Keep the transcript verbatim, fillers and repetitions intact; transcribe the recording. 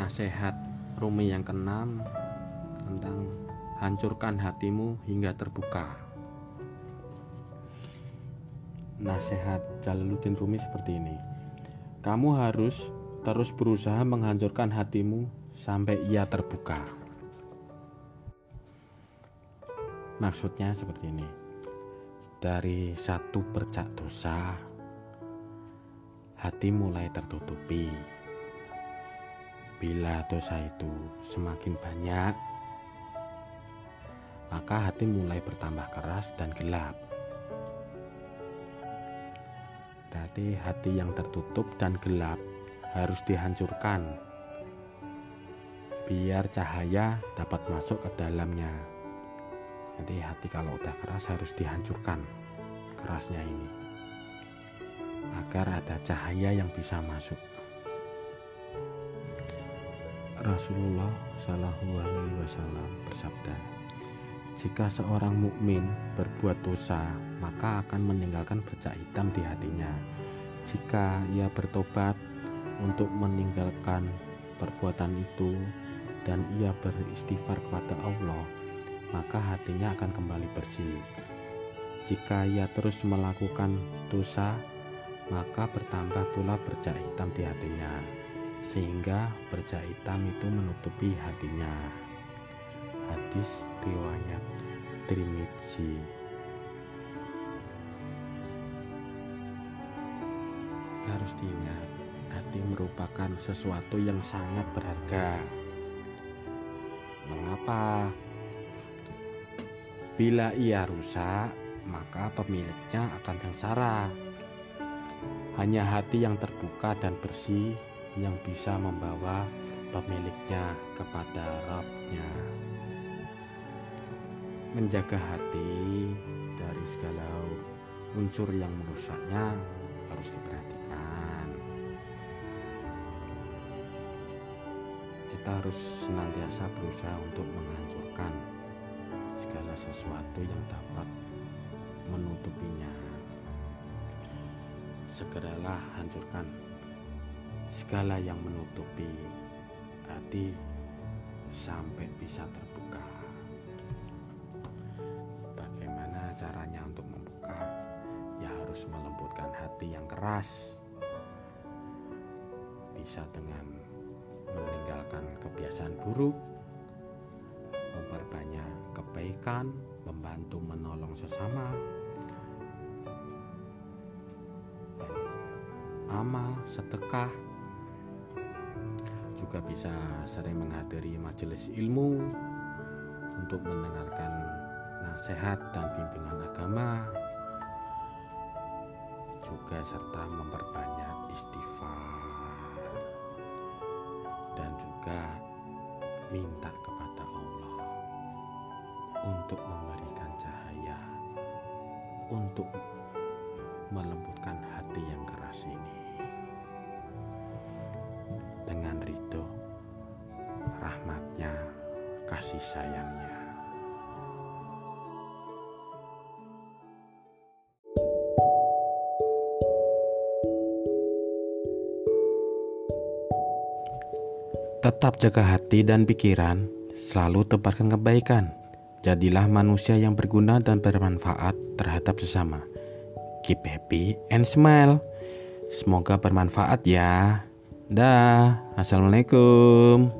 Nasihat Rumi yang keenam tentang hancurkan hatimu hingga terbuka. Nasihat Jalaluddin Rumi seperti ini. Kamu harus terus berusaha menghancurkan hatimu sampai ia terbuka. Maksudnya seperti ini. Dari satu bercak dosa, hati mulai tertutupi. Bila dosa itu semakin banyak, maka hati mulai bertambah keras dan gelap. Berarti hati yang tertutup dan gelap harus dihancurkan, biar cahaya dapat masuk ke dalamnya. Jadi hati kalau udah keras harus dihancurkan kerasnya ini, agar ada cahaya yang bisa masuk. Rasulullah Shallallahu Alaihi Wasallam bersabda, jika seorang mukmin berbuat dosa, maka akan meninggalkan bercak hitam di hatinya. Jika ia bertobat untuk meninggalkan perbuatan itu dan ia beristighfar kepada Allah, maka hatinya akan kembali bersih. Jika ia terus melakukan dosa, maka bertambah pula bercak hitam di hatinya, sehingga bercak hitam itu menutupi hatinya. Hadis riwayat Tirmidzi. Harus diingat, hati merupakan sesuatu yang sangat berharga. Mengapa? Bila ia rusak, maka pemiliknya akan sengsara. Hanya hati yang terbuka dan bersih yang bisa membawa pemiliknya kepada Rabb-Nya. Menjaga hati dari segala unsur yang merusaknya harus diperhatikan. Kita harus senantiasa berusaha untuk menghancurkan segala sesuatu yang dapat menutupinya. Segeralah hancurkan segala yang menutupi hati sampai bisa terbuka. Bagaimana caranya untuk membuka? Ya harus melembutkan hati yang keras. Bisa dengan meninggalkan kebiasaan buruk, memperbanyak kebaikan, membantu menolong sesama, amal, sedekah. Juga bisa sering menghadiri majelis ilmu untuk mendengarkan nasihat dan bimbingan agama, juga serta memperbanyak istighfar dan juga minta kepada Allah untuk memberikan cahaya, untuk melembutkan hati yang keras ini dengan ridho, rahmatnya, kasih sayangnya. Tetap jaga hati dan pikiran, selalu tebarkan kebaikan. Jadilah manusia yang berguna dan bermanfaat terhadap sesama. Keep happy and smile. Semoga bermanfaat ya. Dah. Assalamualaikum.